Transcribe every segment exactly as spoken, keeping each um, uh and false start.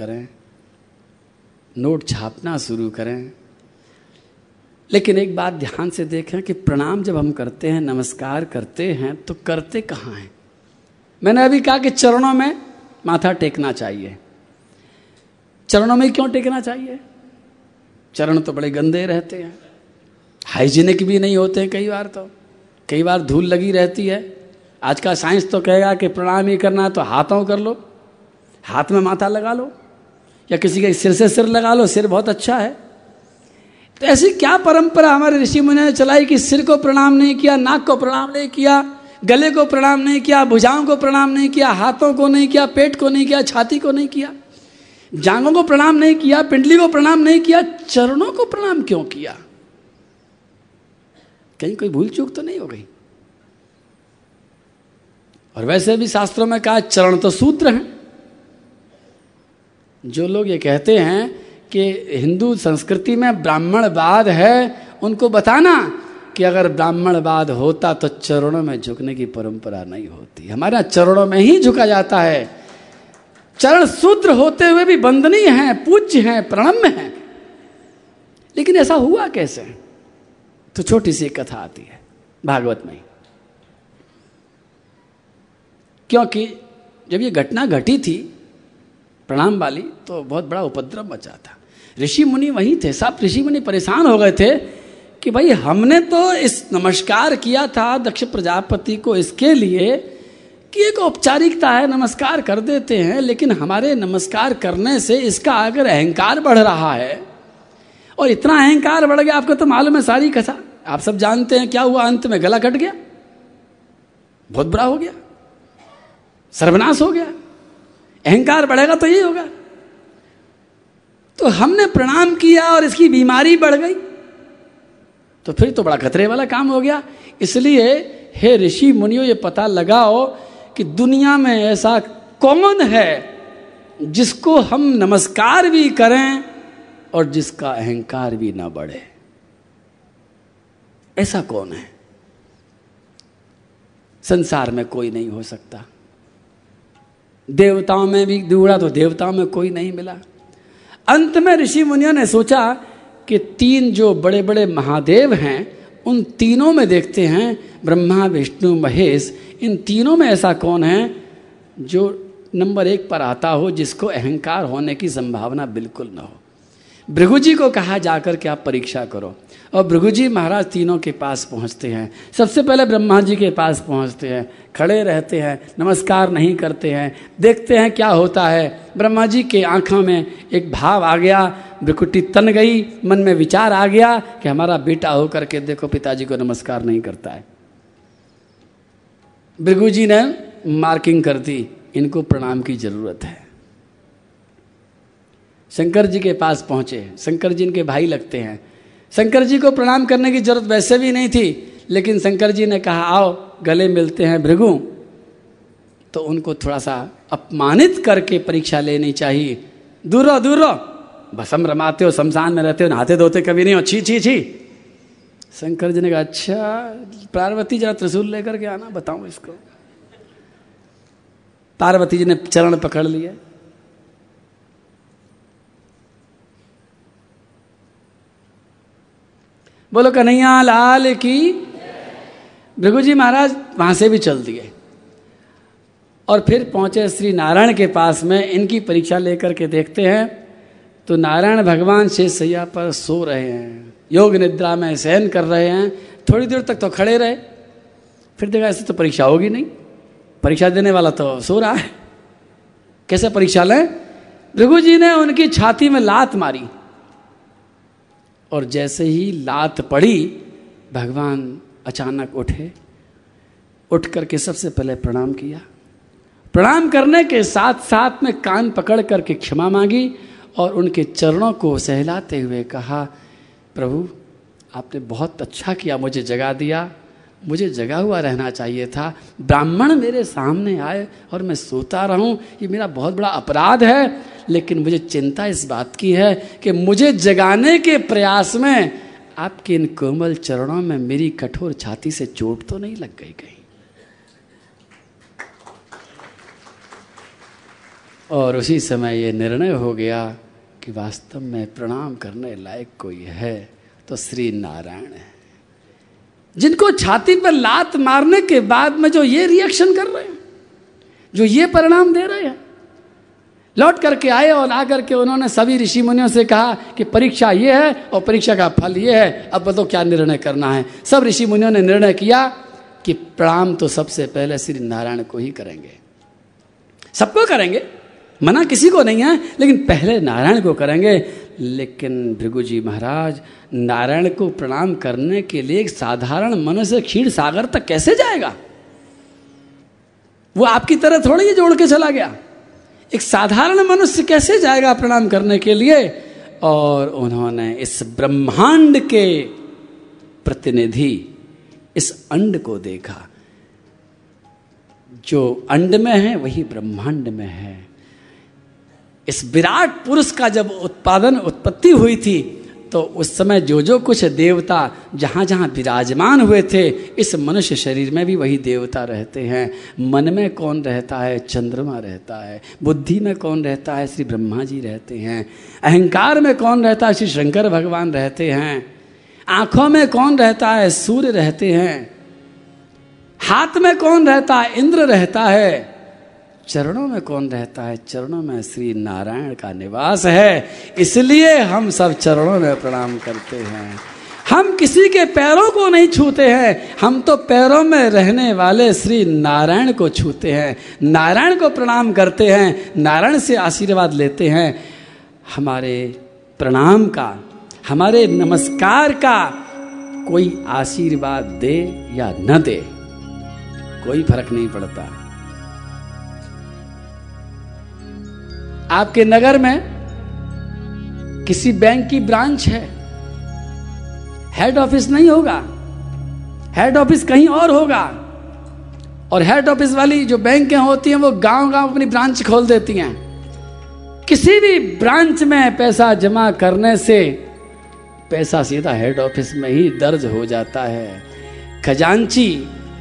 करें, नोट छापना शुरू करें। लेकिन एक बात ध्यान से देखें कि प्रणाम जब हम करते हैं, नमस्कार करते हैं, तो करते कहाँ हैं। मैंने अभी कहा कि चरणों में माथा टेकना चाहिए। चरणों में क्यों टेकना चाहिए? चरण तो बड़े गंदे रहते हैं, हाइजीनिक भी नहीं होते हैं, कई बार तो कई बार धूल लगी रहती है। आज का साइंस तो कहेगा कि प्रणाम ही करना है तो हाथों कर लो, हाथ में माथा लगा लो, या किसी के सिर से सिर लगा लो, सिर बहुत अच्छा है। तो ऐसी क्या परंपरा हमारे ऋषि मुनि ने चलाई कि सिर को प्रणाम नहीं किया, नाक को प्रणाम नहीं किया, गले को प्रणाम नहीं किया, भुजाओं को प्रणाम नहीं किया, हाथों को नहीं किया, पेट को नहीं किया, छाती को नहीं किया, जांघों को प्रणाम नहीं किया, पिंडली को प्रणाम नहीं किया, चरणों को प्रणाम क्यों किया? कहीं कोई भूल चूक तो नहीं हो गई? और वैसे भी शास्त्रों में कहा चरण तो सूत्र हैं। जो लोग ये कहते हैं कि हिंदू संस्कृति में ब्राह्मणवाद है, उनको बताना कि अगर ब्राह्मणवाद होता तो चरणों में झुकने की परंपरा नहीं होती। हमारे यहाँ चरणों में ही झुका जाता है। चरण सूत्र होते हुए भी वंदनीय हैं, पूज्य हैं, प्रणम्य हैं। लेकिन ऐसा हुआ कैसे? तो छोटी सी कथा आती है भागवत में। क्योंकि जब ये घटना घटी थी प्रणाम वाली, तो बहुत बड़ा उपद्रव मचा था। ऋषि मुनि वहीं थे, सब ऋषि मुनि परेशान हो गए थे कि भाई हमने तो इस नमस्कार किया था दक्ष प्रजापति को इसके लिए कि एक औपचारिकता है, नमस्कार कर देते हैं, लेकिन हमारे नमस्कार करने से इसका अगर अहंकार बढ़ रहा है, और इतना अहंकार बढ़ गया, आपको तो मालूम है सारी कथा, आप सब जानते हैं क्या हुआ, अंत में गला कट गया, बहुत बड़ा हो गया, सर्वनाश हो गया। अहंकार बढ़ेगा तो यही होगा। तो हमने प्रणाम किया और इसकी बीमारी बढ़ गई, तो फिर तो बड़ा खतरे वाला काम हो गया। इसलिए हे ऋषि मुनियों, ये पता लगाओ कि दुनिया में ऐसा कौन है जिसको हम नमस्कार भी करें और जिसका अहंकार भी ना बढ़े, ऐसा कौन है? संसार में कोई नहीं हो सकता। देवताओं में भी ढूंढा तो देवताओं में कोई नहीं मिला। अंत में ऋषि मुनियों ने सोचा कि तीन जो बड़े बड़े महादेव हैं, उन तीनों में देखते हैं, ब्रह्मा विष्णु महेश, इन तीनों में ऐसा कौन है जो नंबर एक पर आता हो, जिसको अहंकार होने की संभावना बिल्कुल ना हो। भृगु जी को कहा जाकर के आप परीक्षा करो, और भृगु जी महाराज तीनों के पास पहुंचते हैं। सबसे पहले ब्रह्मा जी के पास पहुंचते हैं, खड़े रहते हैं, नमस्कार नहीं करते हैं, देखते हैं क्या होता है। ब्रह्मा जी के आँखों में एक भाव आ गया, भ्रुकुटी तन गई, मन में विचार आ गया कि हमारा बेटा होकर के देखो पिताजी को नमस्कार नहीं करता है। भृगु जी ने मार्किंग कर दी, इनको प्रणाम की जरूरत है। शंकर जी के पास पहुंचे, शंकर जी इनके भाई लगते हैं, शंकर जी को प्रणाम करने की जरूरत वैसे भी नहीं थी, लेकिन शंकर जी ने कहा आओ गले मिलते हैं भृगु, तो उनको थोड़ा सा अपमानित करके परीक्षा लेनी चाहिए। दूर रहो, दूर रहो, भस्म रमाते हो, शमशान में रहते हो, नहाते धोते कभी नहीं हो, छी छी छी। शंकर जी ने कहा अच्छा पार्वती जरा त्रिशूल लेकर के आना, बताऊं इसको। पार्वती जी ने चरण पकड़ लिए, बोलो कन्हैया लाल की। भृगु जी महाराज वहां से भी चल दिए, और फिर पहुंचे श्री नारायण के पास में, इनकी परीक्षा लेकर के देखते हैं। तो नारायण भगवान शेषैया पर सो रहे हैं, योग निद्रा में शयन कर रहे हैं। थोड़ी देर तक तो खड़े रहे, फिर देखा ऐसे तो परीक्षा होगी नहीं, परीक्षा देने वाला तो सो रहा है, कैसे परीक्षा लें। भृगु जी ने उनकी छाती में लात मारी, और जैसे ही लात पड़ी भगवान अचानक उठे, उठ करके सबसे पहले प्रणाम किया। प्रणाम करने के साथ साथ में कान पकड़ करके क्षमा मांगी, और उनके चरणों को सहलाते हुए कहा प्रभु आपने बहुत अच्छा किया, मुझे जगा दिया, मुझे जगा हुआ रहना चाहिए था, ब्राह्मण मेरे सामने आए और मैं सोता रहूं, ये मेरा बहुत बड़ा अपराध है। लेकिन मुझे चिंता इस बात की है कि मुझे जगाने के प्रयास में आपके इन कोमल चरणों में मेरी कठोर छाती से चोट तो नहीं लग गई कहीं। और उसी समय ये निर्णय हो गया कि वास्तव में प्रणाम करने लायक कोई है तो श्री नारायण है, जिनको छाती पर लात मारने के बाद में जो ये रिएक्शन कर रहे हैं, जो ये परिणाम दे रहे हैं। लौट करके आए और आ करके उन्होंने सभी ऋषि मुनियों से कहा कि परीक्षा ये है और परीक्षा का फल ये है, अब बताओ क्या निर्णय करना है। सब ऋषि मुनियों ने निर्णय किया कि प्रणाम तो सबसे पहले श्री नारायण को ही करेंगे, सबको करेंगे, मना किसी को नहीं है, लेकिन पहले नारायण को करेंगे। लेकिन भृगु जी महाराज नारायण को प्रणाम करने के लिए एक साधारण मनुष्य क्षीर सागर तक कैसे जाएगा? वो आपकी तरह थोड़ी ही जोड़ के चला गया, एक साधारण मनुष्य कैसे जाएगा प्रणाम करने के लिए? और उन्होंने इस ब्रह्मांड के प्रतिनिधि, इस अंड को देखा, जो अंड में है वही ब्रह्मांड में है। इस विराट पुरुष का जब उत्पादन उत्पत्ति हुई थी तो उस समय जो जो कुछ देवता जहाँ जहाँ विराजमान हुए थे, इस मनुष्य शरीर में भी वही देवता रहते हैं। मन में कौन रहता है? चंद्रमा रहता है। बुद्धि में कौन रहता है? श्री ब्रह्मा जी रहते हैं। अहंकार में कौन रहता है? श्री शंकर भगवान रहते हैं। आँखों में कौन रहता है? सूर्य रहते हैं। हाथ में कौन रहता है? इंद्र रहता है। चरणों में कौन रहता है? चरणों में श्री नारायण का निवास है। इसलिए हम सब चरणों में प्रणाम करते हैं। हम किसी के पैरों को नहीं छूते हैं, हम तो पैरों में रहने वाले श्री नारायण को छूते हैं, नारायण को प्रणाम करते हैं, नारायण से आशीर्वाद लेते हैं। हमारे प्रणाम का, हमारे नमस्कार का कोई आशीर्वाद दे या न दे, कोई फर्क नहीं पड़ता। आपके नगर में किसी बैंक की ब्रांच है, हेड ऑफिस नहीं होगा, हेड ऑफिस कहीं और होगा, और हेड ऑफिस वाली जो बैंकें होती हैं वो गांव गांव अपनी ब्रांच खोल देती हैं। किसी भी ब्रांच में पैसा जमा करने से पैसा सीधा हेड ऑफिस में ही दर्ज हो जाता है। खजांची,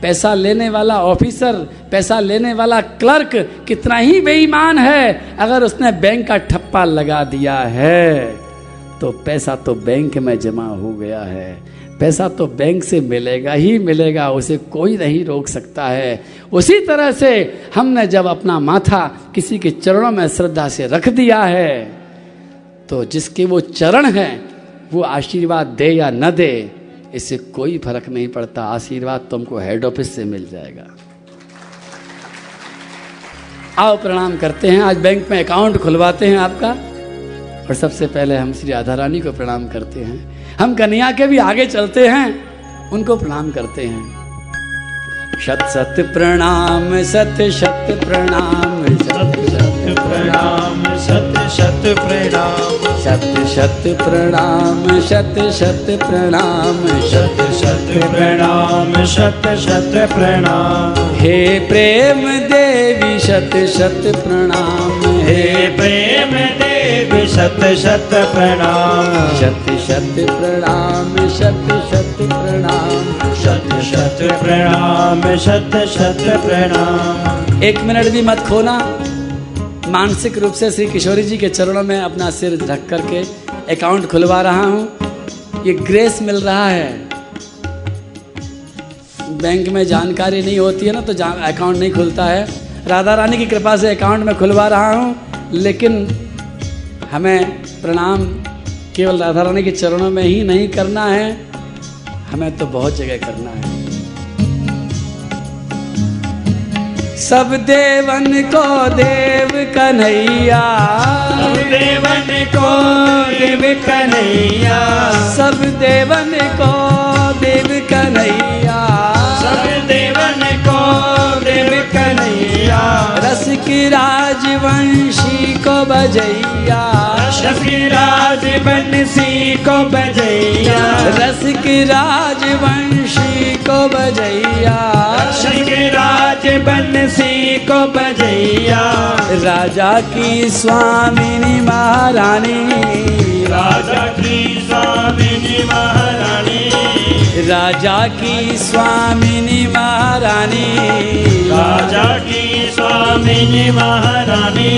पैसा लेने वाला ऑफिसर, पैसा लेने वाला क्लर्क कितना ही बेईमान है, अगर उसने बैंक का ठप्पा लगा दिया है तो पैसा तो बैंक में जमा हो गया है, पैसा तो बैंक से मिलेगा ही मिलेगा, उसे कोई नहीं रोक सकता है। उसी तरह से हमने जब अपना माथा किसी के चरणों में श्रद्धा से रख दिया है तो जिसके वो चरण हैं वो आशीर्वाद दे या न दे, इससे कोई फर्क नहीं पड़ता। आशीर्वाद तुमको हेड ऑफिस से मिल जाएगा। आओ प्रणाम करते हैं, आज बैंक में अकाउंट खुलवाते हैं आपका, और सबसे पहले हम श्री राधा रानी को प्रणाम करते हैं। हम कन्या के भी आगे चलते हैं, उनको प्रणाम करते हैं। शत सत प्रणाम, सत शत प्रणाम, सत शत प्रणाम, सत शत प्रणाम, सत शत प्रणाम, सत शत प्रणाम, सत शत प्रणाम, सत शत प्रणाम। हे प्रेम देवी शत शत प्रणाम, हे प्रेम देवी शत शत प्रणाम, शत शत प्रणाम, शत शत प्रणाम, शत शत प्रणाम, शत शत प्रणाम। एक मिनट भी मत खोना, मानसिक रूप से श्री किशोरी जी के चरणों में अपना सिर रख करके अकाउंट खुलवा रहा हूँ। ये ग्रेस मिल रहा है, बैंक में जानकारी नहीं होती है ना तो अकाउंट नहीं खुलता है, राधा रानी की कृपा से अकाउंट में खुलवा रहा हूँ। लेकिन हमें प्रणाम केवल राधा रानी के चरणों में ही नहीं करना है, हमें तो बहुत जगह करना है। सब देवन को देव कन्हैया, सब देवन को देव कन्हैया, सब देवन को देव कन्हैया, सब देवन को देव कन्हैया। रस की राजवंशी को बजैया, रस की राजवंशी को बजैया, रस की राजवंशी को बजैया, रस की राजवंशी को बजैया। राजा की स्वामिनी महारानी, राजा की स्वामिनी महारानी, राजा की स्वामिनी महारानी, राजा की स्वामिनी महारानी,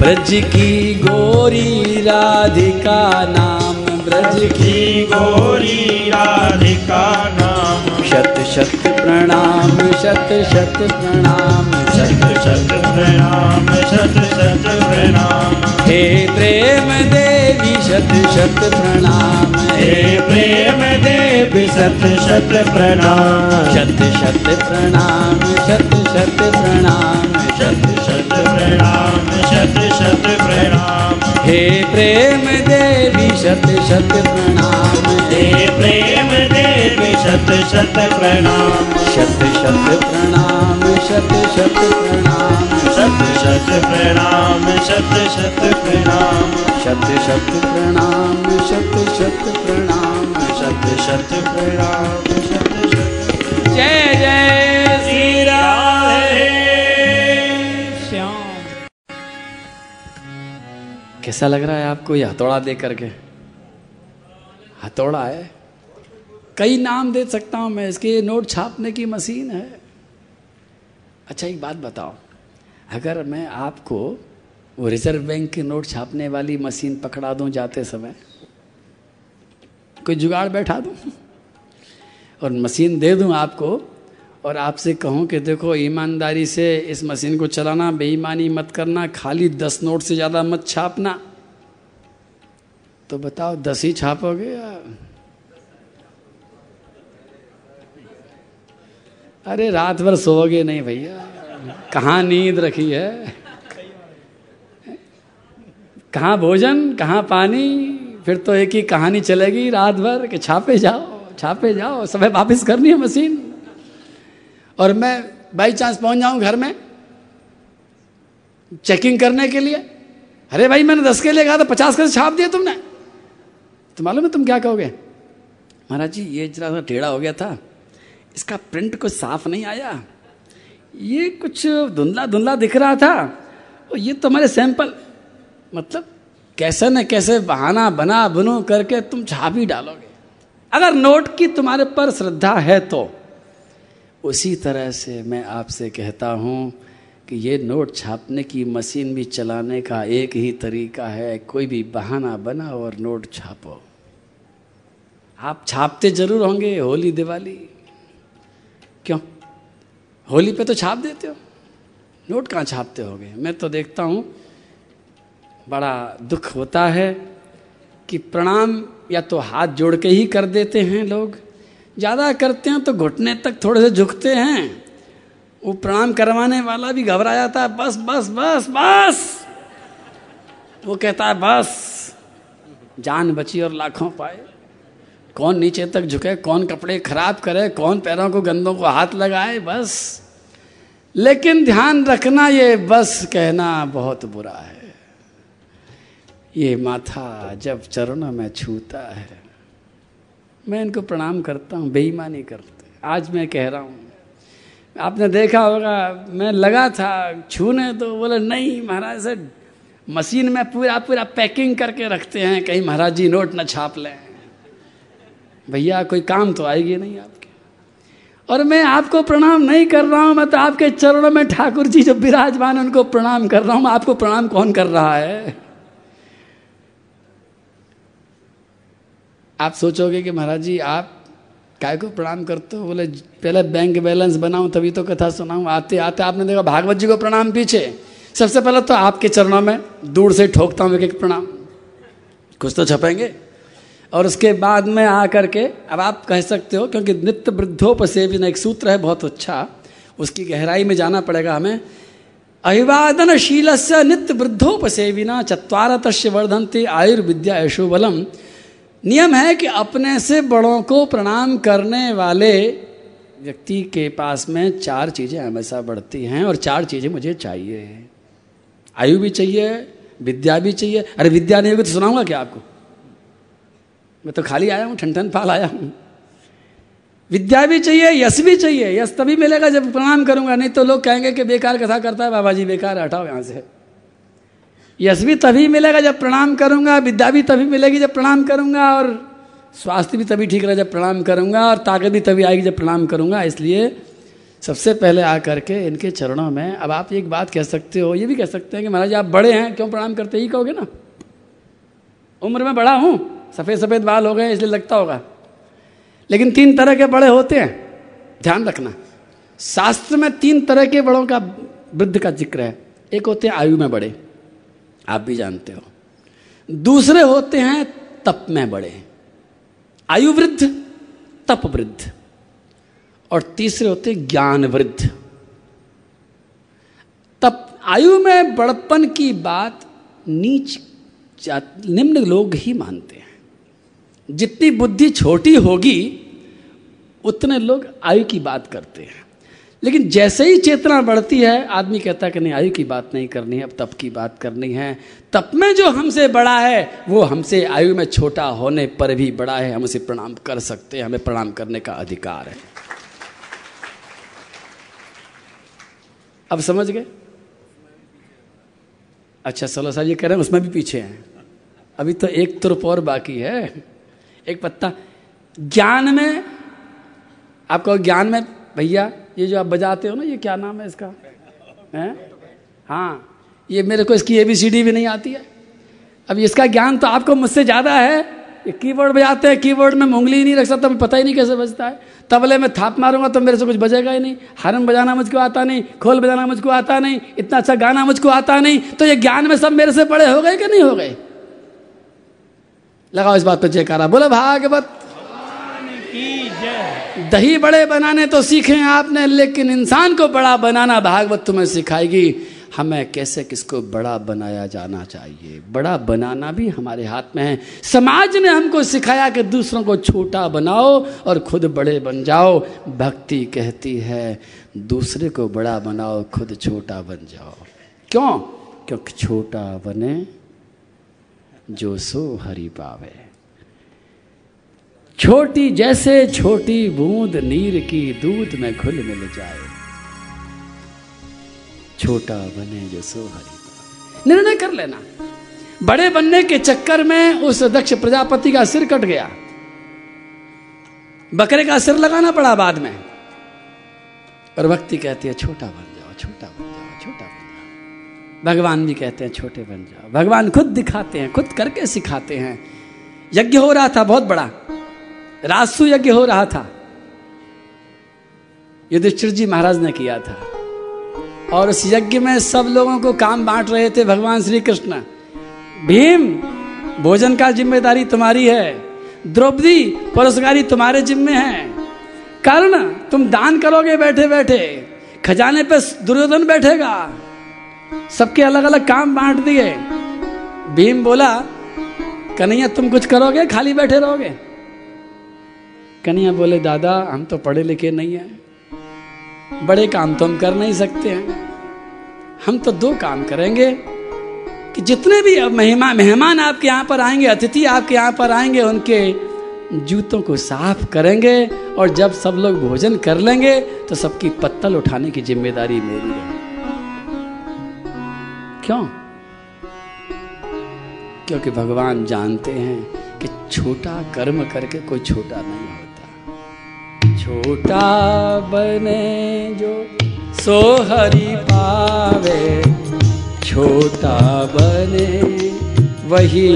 ब्रज की गोरी राधिका नाम, ब्रज की गोरी राधिका नाम। शत शत प्रणाम, शत शत प्रणाम, शत शत प्रणाम, शत शत प्रणाम। हे प्रेम देवी शत शत प्रणाम, हे प्रेम देवी शत शत प्रणाम, शत शत प्रणाम, शत शत प्रणाम, शत शत प्रणाम, शत शत प्रणाम। हे प्रेम देवी शत शत प्रणाम, हे प्रेम देवी शत शत प्रणाम, शत शत प्रणाम, शत शत प्रणाम, शत शत प्रणाम, शत शत प्रणाम, शत शत प्रणाम, शत शत प्रणाम, शत शत प्रणाम, शत शत। जय जय श्री राधे श्याम। कैसा लग रहा है आपको ये हथौड़ा दे करके? हथौड़ा है, कई नाम दे सकता हूँ मैं इसके, नोट छापने की मशीन है। अच्छा एक बात बताओ, अगर मैं आपको वो रिजर्व बैंक के नोट छापने वाली मशीन पकड़ा दूँ जाते समय, कोई जुगाड़ बैठा दूँ और मशीन दे दूँ आपको और आपसे कहूँ कि देखो ईमानदारी से इस मशीन को चलाना, बेईमानी मत करना, खाली दस नोट से ज़्यादा मत छापना, तो बताओ दस ही छापोगे या? अरे रात भर सोओगे नहीं भैया, कहाँ नींद रखी है, कहाँ भोजन, कहाँ पानी, फिर तो एक ही कहानी चलेगी रात भर कि छापे जाओ, छापे जाओ, समय वापस करनी है मशीन। और मैं बाई चांस पहुँच जाऊँ घर में चेकिंग करने के लिए, अरे भाई मैंने दस के लिए कहा था, पचास कैसे छाप दिया तुमने? तो मालूम है तुम क्या कहोगे? महाराज जी ये जरा सा टेढ़ा हो गया था, इसका प्रिंट कुछ साफ नहीं आया, ये कुछ धुंधला धुंधला दिख रहा था, और ये तो हमारे सैंपल, मतलब कैसे न कैसे बहाना बना बनो करके तुम छाप ही डालोगे। अगर नोट की तुम्हारे पर श्रद्धा है तो उसी तरह से मैं आपसे कहता हूँ कि ये नोट छापने की मशीन भी चलाने का एक ही तरीका है, कोई भी बहाना बनाओ और नोट छापो। आप छापते जरूर होंगे होली दिवाली, क्यों? होली पे तो छाप देते हो, नोट कहाँ छापते होगे? मैं तो देखता हूँ बड़ा दुख होता है कि प्रणाम या तो हाथ जोड़ के ही कर देते हैं लोग, ज़्यादा करते हैं तो घुटने तक थोड़े से झुकते हैं, वो प्रणाम करवाने वाला भी घबरा जाता है, बस बस बस बस, वो कहता है बस, जान बची और लाखों पाए। कौन नीचे तक झुके, कौन कपड़े खराब करे, कौन पैरों को गंदों को हाथ लगाए, बस। लेकिन ध्यान रखना ये बस कहना बहुत बुरा है, ये माथा जब चरणों में छूता है। मैं इनको प्रणाम करता हूँ, बेईमानी करते। आज मैं कह रहा हूँ, आपने देखा होगा मैं लगा था छूने तो बोले नहीं महाराज सर, मशीन में पूरा पूरा पैकिंग करके रखते हैं, कहीं महाराज जी नोट ना छाप लें, भैया कोई काम तो आएगी नहीं आपके। और मैं आपको प्रणाम नहीं कर रहा हूँ, मैं तो आपके चरणों में ठाकुर जी जो विराजमान हैं उनको प्रणाम कर रहा हूँ। आपको प्रणाम कौन कर रहा है? आप सोचोगे कि महाराज जी आप काय को प्रणाम करते हो, बोले पहले बैंक बैलेंस बनाऊं तभी तो कथा सुनाऊं। आते आते आपने देखा भागवत जी को प्रणाम, पीछे सबसे पहले तो आपके चरणों में दूर से ठोकता हूँ एक एक प्रणाम, कुछ तो छपेंगे। और उसके बाद में आ करके अब आप कह सकते हो, क्योंकि नित्य वृद्धोपसेविन एक सूत्र है बहुत अच्छा, उसकी गहराई में जाना पड़ेगा हमें। अभिवादनशीलस्य नित्य वृद्धोपसेविना चत्वारतस्य वर्धन्ते आयुर्विद्या यशो बलम। नियम है कि अपने से बड़ों को प्रणाम करने वाले व्यक्ति के पास में चार चीज़ें हमेशा बढ़ती हैं, और चार चीज़ें मुझे चाहिए, आयु भी चाहिए, विद्या भी चाहिए। अरे विद्या नहीं होगी तो सुनाऊंगा क्या आपको? मैं तो खाली आया हूँ, ठन ठन फाल आया हूँ। विद्या भी चाहिए, यश भी चाहिए। यश तभी मिलेगा जब प्रणाम करूँगा, नहीं तो लोग कहेंगे कि बेकार कथा करता है बाबा जी, बेकार, हटाओ यहाँ से। यश भी तभी मिलेगा जब प्रणाम करूँगा, विद्या भी तभी मिलेगी जब प्रणाम करूँगा, और स्वास्थ्य भी तभी ठीक रहेगा जब प्रणाम करूँगा, और ताकत भी तभी आएगी जब प्रणाम करूँगा। इसलिए सबसे पहले आ करके इनके चरणों में। अब आप एक बात कह सकते हो, ये भी कह सकते हैं कि महाराज आप बड़े हैं क्यों प्रणाम करते ही कहोगे ना, उम्र में बड़ा हूँ, सफ़ेद सफ़ेद बाल हो गए इसलिए लगता होगा। लेकिन तीन तरह के बड़े होते हैं, ध्यान रखना। शास्त्र में तीन तरह के बड़ों का वृद्ध का जिक्र है। एक होते हैं आयु में बड़े, आप भी जानते हो। दूसरे होते हैं तप में बड़े, आयु वृद्ध, तप वृद्ध। और तीसरे होते हैं ज्ञान वृद्ध। तप आयु में बड़पन की बात नीच निम्न लोग ही मानते हैं। जितनी बुद्धि छोटी होगी उतने लोग आयु की बात करते हैं। लेकिन जैसे ही चेतना बढ़ती है आदमी कहता है कि नहीं, आयु की बात नहीं करनी है, अब तप की बात करनी है। तप में जो हमसे बड़ा है वो हमसे आयु में छोटा होने पर भी बड़ा है, हम उसे प्रणाम कर सकते हैं, हमें प्रणाम करने का अधिकार है। अब समझ गए? अच्छा सोलह साहब ये कह रहे हैं उसमें भी पीछे हैं, अभी तो एक तुर्फ और बाकी है, एक पत्ता। ज्ञान में आपको, ज्ञान में भैया ये जो आप बजाते हो ना, ये क्या नाम है इसका है? हाँ, ये मेरे को इसकी ए बी सी डी भी नहीं आती है। अब इसका ज्ञान तो आपको मुझसे ज़्यादा है। ये कीबोर्ड बजाते हैं, कीबोर्ड में उंगली नहीं रख सकता, मैं पता ही नहीं कैसे बजता है। तबले में थाप मारूंगा तो मेरे से कुछ बजेगा ही नहीं। हारम बजाना मुझको आता नहीं, खोल बजाना मुझको आता नहीं, इतना अच्छा गाना मुझको आता नहीं। तो ये ज्ञान में सब मेरे से बड़े हो गए कि नहीं हो गए? लगाओ इस बात पर जयकारा, बोलो भागवत। दही बड़े बनाने तो सीखे आपने, लेकिन इंसान को बड़ा बनाना भागवत तुम्हें सिखाएगी। हमें कैसे किसको बड़ा बनाया जाना चाहिए, बड़ा बनाना भी हमारे हाथ में है। समाज ने हमको सिखाया कि दूसरों को छोटा बनाओ और खुद बड़े बन जाओ। भक्ति कहती है दूसरे को बड़ा बनाओ, खुद छोटा बन जाओ। क्यों? क्योंकि छोटा बने जो सो हरि पावे। छोटी जैसे छोटी बूंद नीर की दूध में घुल मिल जाए, छोटा बने जो सो हरि। निर्णय कर लेना, बड़े बनने के चक्कर में उस दक्ष प्रजापति का सिर कट गया, बकरे का सिर लगाना पड़ा बाद में। और भक्ति कहती है छोटा बन जाओ, छोटा बन जाओ, छोटा बन जाओ। भगवान भी कहते हैं छोटे बन जाओ। भगवान खुद दिखाते हैं, खुद करके सिखाते हैं। यज्ञ हो रहा था बहुत बड़ा, राजसू यज्ञ हो रहा था, युधिष्ठिर जी महाराज ने किया था। और उस यज्ञ में सब लोगों को काम बांट रहे थे भगवान श्री कृष्ण। भीम, भोजन का जिम्मेदारी तुम्हारी है। द्रौपदी, परोसगारी तुम्हारे जिम्मे है। कर्ण, तुम दान करोगे बैठे बैठे, खजाने पे दुर्योधन बैठेगा। सबके अलग अलग काम बांट दिए। भीम बोला कन्हैया तुम कुछ करोगे, खाली बैठे रहोगे? कन्हैया बोले दादा हम तो पढ़े लिखे नहीं हैं, बड़े काम तो हम कर नहीं सकते हैं। हम तो दो काम करेंगे कि जितने भी मेहमान मेहमान आपके यहाँ पर आएंगे, अतिथि आपके यहाँ पर आएंगे, उनके जूतों को साफ करेंगे। और जब सब लोग भोजन कर लेंगे तो सबकी पत्तल उठाने की जिम्मेदारी मेरी है। क्यों? क्योंकि भगवान जानते हैं कि छोटा कर्म करके कोई छोटा नहीं होता। छोटा बने जो सो हरि पावे, छोटा बने वही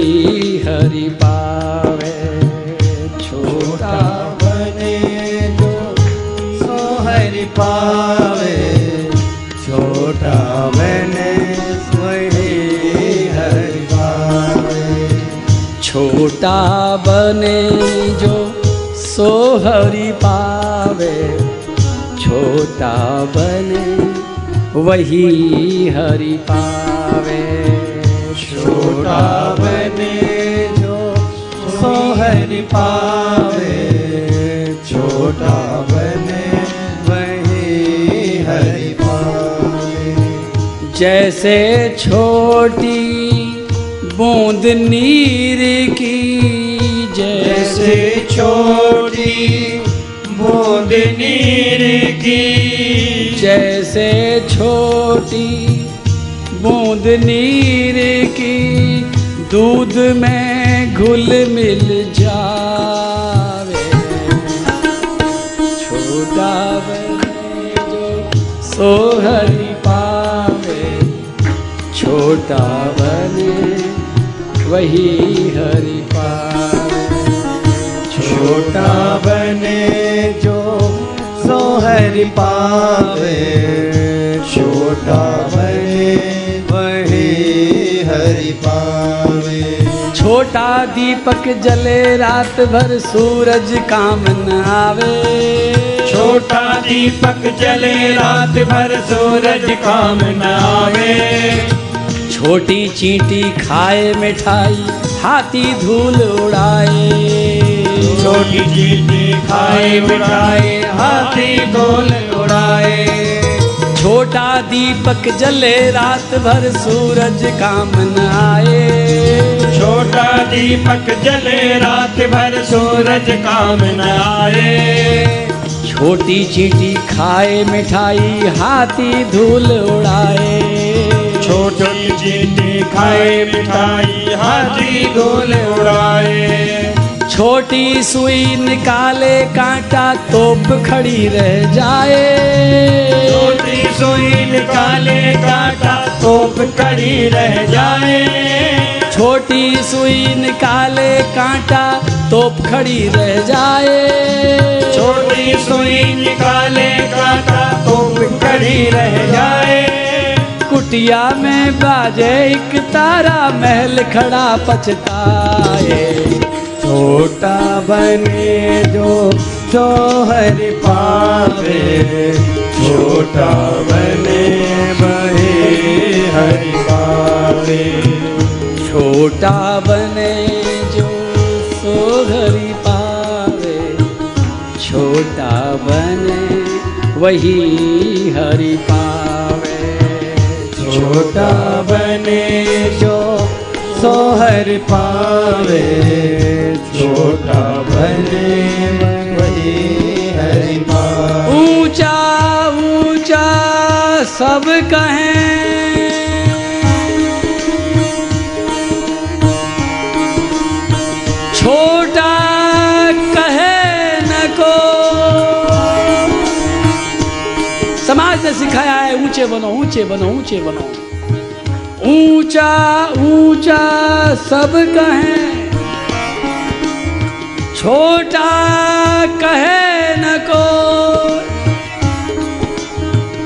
हरि पावे। छोटा बने जो सो हरि पावे, छोटा बने वही हरि पावे। छोटा बने जो सो हरि पावे, छोटा बने वही हरि पावे। छोटा बने जो सो हरि पावे, छोटा बने वही हरि पावे। जैसे छोटी बूंद नीर की, जैसे छोटी बूंद नीर की, जैसे छोटी बूंद नीर की दूध में घुल मिल जा। ओ हरि पावे छोटा बने वही हरि पावे, छोटा बने जो सो हरि पावे, छोटा बने वही हरि पावे। छोटा दीपक जले रात भर सूरज काम न आवे, छोटा दीपक जले रात भर सूरज काम न आवे। छोटी चींटी खाए मिठाई हाथी धूल उड़ाए, छोटी चींटी खाए मिठाई हाथी धूल उड़ाए। छोटा दीपक जले रात भर सूरज काम न आए, छोटा दीपक जले रात भर सूरज काम न आए। छोटी चींटी खाए मिठाई हाथी धूल उड़ाए, छोटी चींटी खाए मिठाई हाथी धूल उड़ाए। छोटी सुई निकाले कांटा तोप खड़ी रह जाए, छोटी सुई निकाले कांटा तोप खड़ी रह जाए। छोटी सुई निकाले कांटा तोप खड़ी रह जाए, छोटी सुई निकाले कांटा तोप खड़ी रह जाए। कुटिया में बाजे एक तारा महल खड़ा पछताए, छोटा बने जो सो हरि पावे, छोटा बने वही हरि पावे। छोटा बने जो सो हरि पावे, छोटा बने वही हरि पावे। छोटा बने जो सो हरि पावे, छोटा बने वही हरि पावे। ऊंचा ऊंचा सब कहें छोटा कहे न को, समाज ने सिखाया है ऊंचे बनो ऊंचे बनो ऊंचे बनो। ऊंचा ऊंचा सब कहें छोटा कहे न को,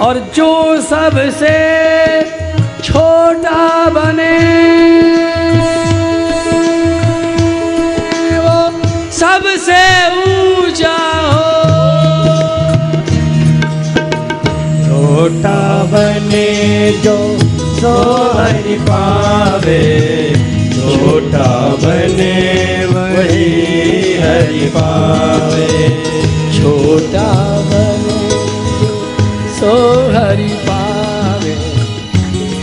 और जो सबसे छोटा बने वो सबसे ऊंचा हो। छोटा बने जो सो हरि पावे, छोटा बने वही हरि पावे। छोटा बने सो हरि पावे,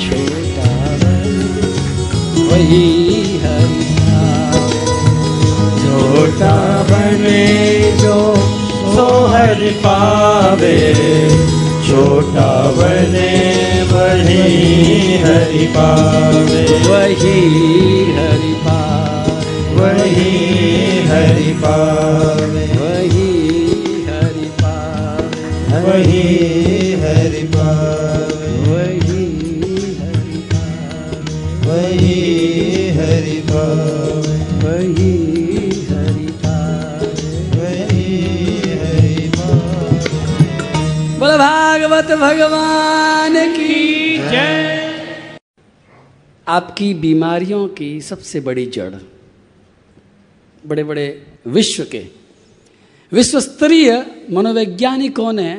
छोटा बने वही हरि पावे। छोटा बने जो सो हरि पावे, छोटा बने वही हरि पावे, वही हरि पावे, वही हरि पावे, वही हरि पावे, वही हरि पावे, वही हरि पावे, वही हरि पावे, वही हरि पावे, वही हरि पावे। बोल भागवत भगवान की। आपकी बीमारियों की सबसे बड़ी जड़, बड़े बड़े विश्व के विश्व स्तरीय मनोवैज्ञानिकों ने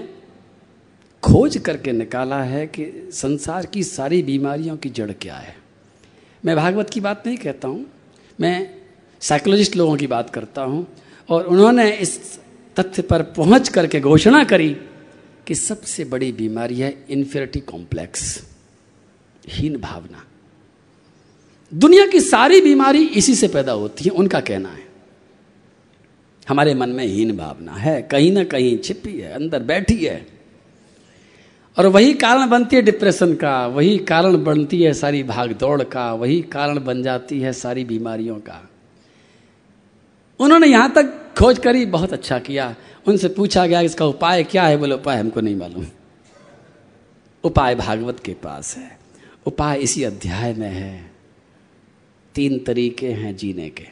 खोज करके निकाला है कि संसार की सारी बीमारियों की जड़ क्या है। मैं भागवत की बात नहीं कहता हूँ, मैं साइकोलॉजिस्ट लोगों की बात करता हूँ, और उन्होंने इस तथ्य पर पहुँच करके घोषणा करी कि सबसे बड़ी बीमारी है इन्फेरिटी कॉम्प्लेक्स, हीन भावना। दुनिया की सारी बीमारी इसी से पैदा होती है, उनका कहना है। हमारे मन में हीन भावना है, कहीं ना कहीं छिपी है, अंदर बैठी है, और वही कारण बनती है डिप्रेशन का, वही कारण बनती है सारी भागदौड़ का, वही कारण बन जाती है सारी बीमारियों का। उन्होंने यहाँ तक खोज करी, बहुत अच्छा किया। उनसे पूछा गया इसका उपाय क्या है, बोले उपाय हमको नहीं मालूम। उपाय भागवत के पास है, उपाय इसी अध्याय में है। तीन तरीके हैं जीने के,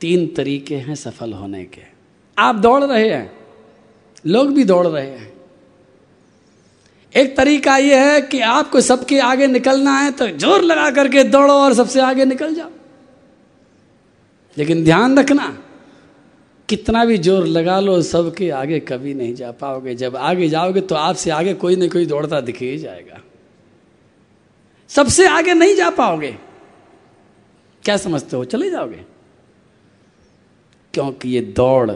तीन तरीके हैं सफल होने के। आप दौड़ रहे हैं, लोग भी दौड़ रहे हैं। एक तरीका यह है कि आपको सबके आगे निकलना है तो जोर लगा करके दौड़ो और सबसे आगे निकल जाओ। लेकिन ध्यान रखना, कितना भी जोर लगा लो सबके आगे कभी नहीं जा पाओगे। जब आगे जाओगे तो आपसे आगे कोई ना कोई दौड़ता दिख ही जाएगा, सबसे आगे नहीं जा पाओगे। क्या समझते हो, चले जाओगे? क्योंकि ये दौड़,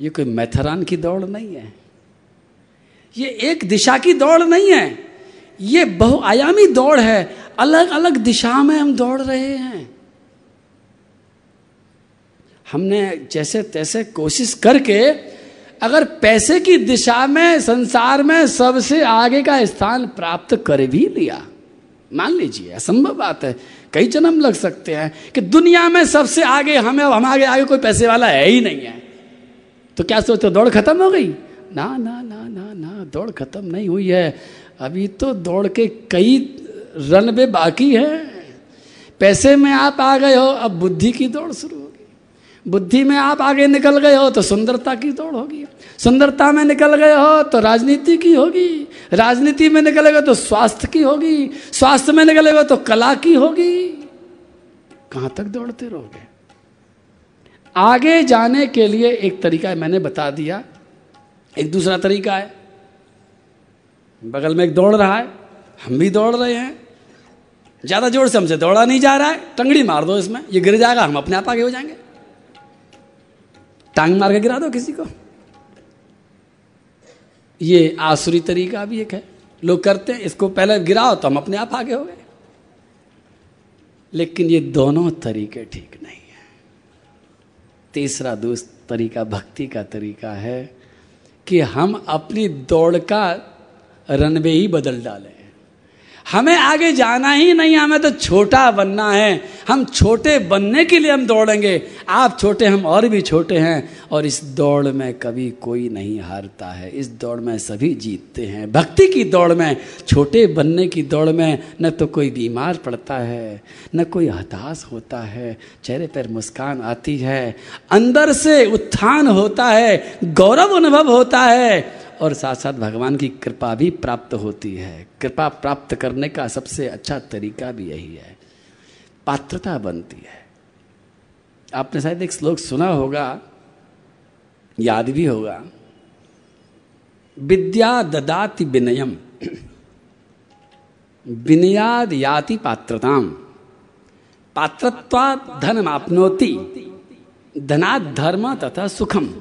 ये कोई मैथरान की दौड़ नहीं है, ये एक दिशा की दौड़ नहीं है, ये बहुआयामी दौड़ है। अलग अलग दिशा में हम दौड़ रहे हैं। हमने जैसे तैसे कोशिश करके अगर पैसे की दिशा में संसार में सबसे आगे का स्थान प्राप्त कर भी लिया, मान लीजिए असंभव बात है, कई जन्म लग सकते हैं कि दुनिया में सबसे आगे हमें, अब हमारे आगे कोई पैसे वाला है ही नहीं है, तो क्या सोचते हो दौड़ खत्म हो गई? ना ना ना ना ना, दौड़ खत्म नहीं हुई है। अभी तो दौड़ के कई रनवे बाकी हैं। पैसे में आप आ गए हो, अब बुद्धि की दौड़ शुरू होगी। बुद्धि में आप आगे निकल गए हो तो सुंदरता की दौड़ होगी। सुंदरता में निकल गए हो तो राजनीति की होगी। राजनीति में निकलेगा तो स्वास्थ्य की होगी। स्वास्थ्य में निकलेगा तो कला की होगी। कहाँ तक दौड़ते रहोगे? आगे जाने के लिए एक तरीका मैंने बता दिया, एक दूसरा तरीका है। बगल में एक दौड़ रहा है, हम भी दौड़ रहे हैं, ज़्यादा जोर से हमसे दौड़ा नहीं जा रहा है, टंगड़ी मार दो इसमें, ये गिर जाएगा, हम अपने आप आगे हो जाएंगे। टांग मार के गिरा दो किसी को। ये आसुरी तरीका भी एक है, लोग करते हैं। इसको पहले गिराओ तो हम अपने आप आगे हो गए। लेकिन ये दोनों तरीके ठीक नहीं है। तीसरा दोस्त तरीका भक्ति का तरीका है कि हम अपनी दौड़ का रनवे ही बदल डालें। हमें आगे जाना ही नहीं, हमें तो छोटा बनना है। हम छोटे बनने के लिए हम दौड़ेंगे। आप छोटे, हम और भी छोटे हैं, और इस दौड़ में कभी कोई नहीं हारता है, इस दौड़ में सभी जीतते हैं। भक्ति की दौड़ में, छोटे बनने की दौड़ में न तो कोई बीमार पड़ता है, न कोई हताश होता है, चेहरे पर मुस्कान आती है, अंदर से उत्थान होता है, गौरव अनुभव होता है, और साथ साथ भगवान की कृपा भी प्राप्त होती है। कृपा प्राप्त करने का सबसे अच्छा तरीका भी यही है, पात्रता बनती है। आपने शायद एक श्लोक सुना होगा, याद भी होगा, विद्या ददाति विनयम विनयाद याति पात्रताम पात्रत्वात् धनम आपनोति धनात् धर्म तथा सुखम।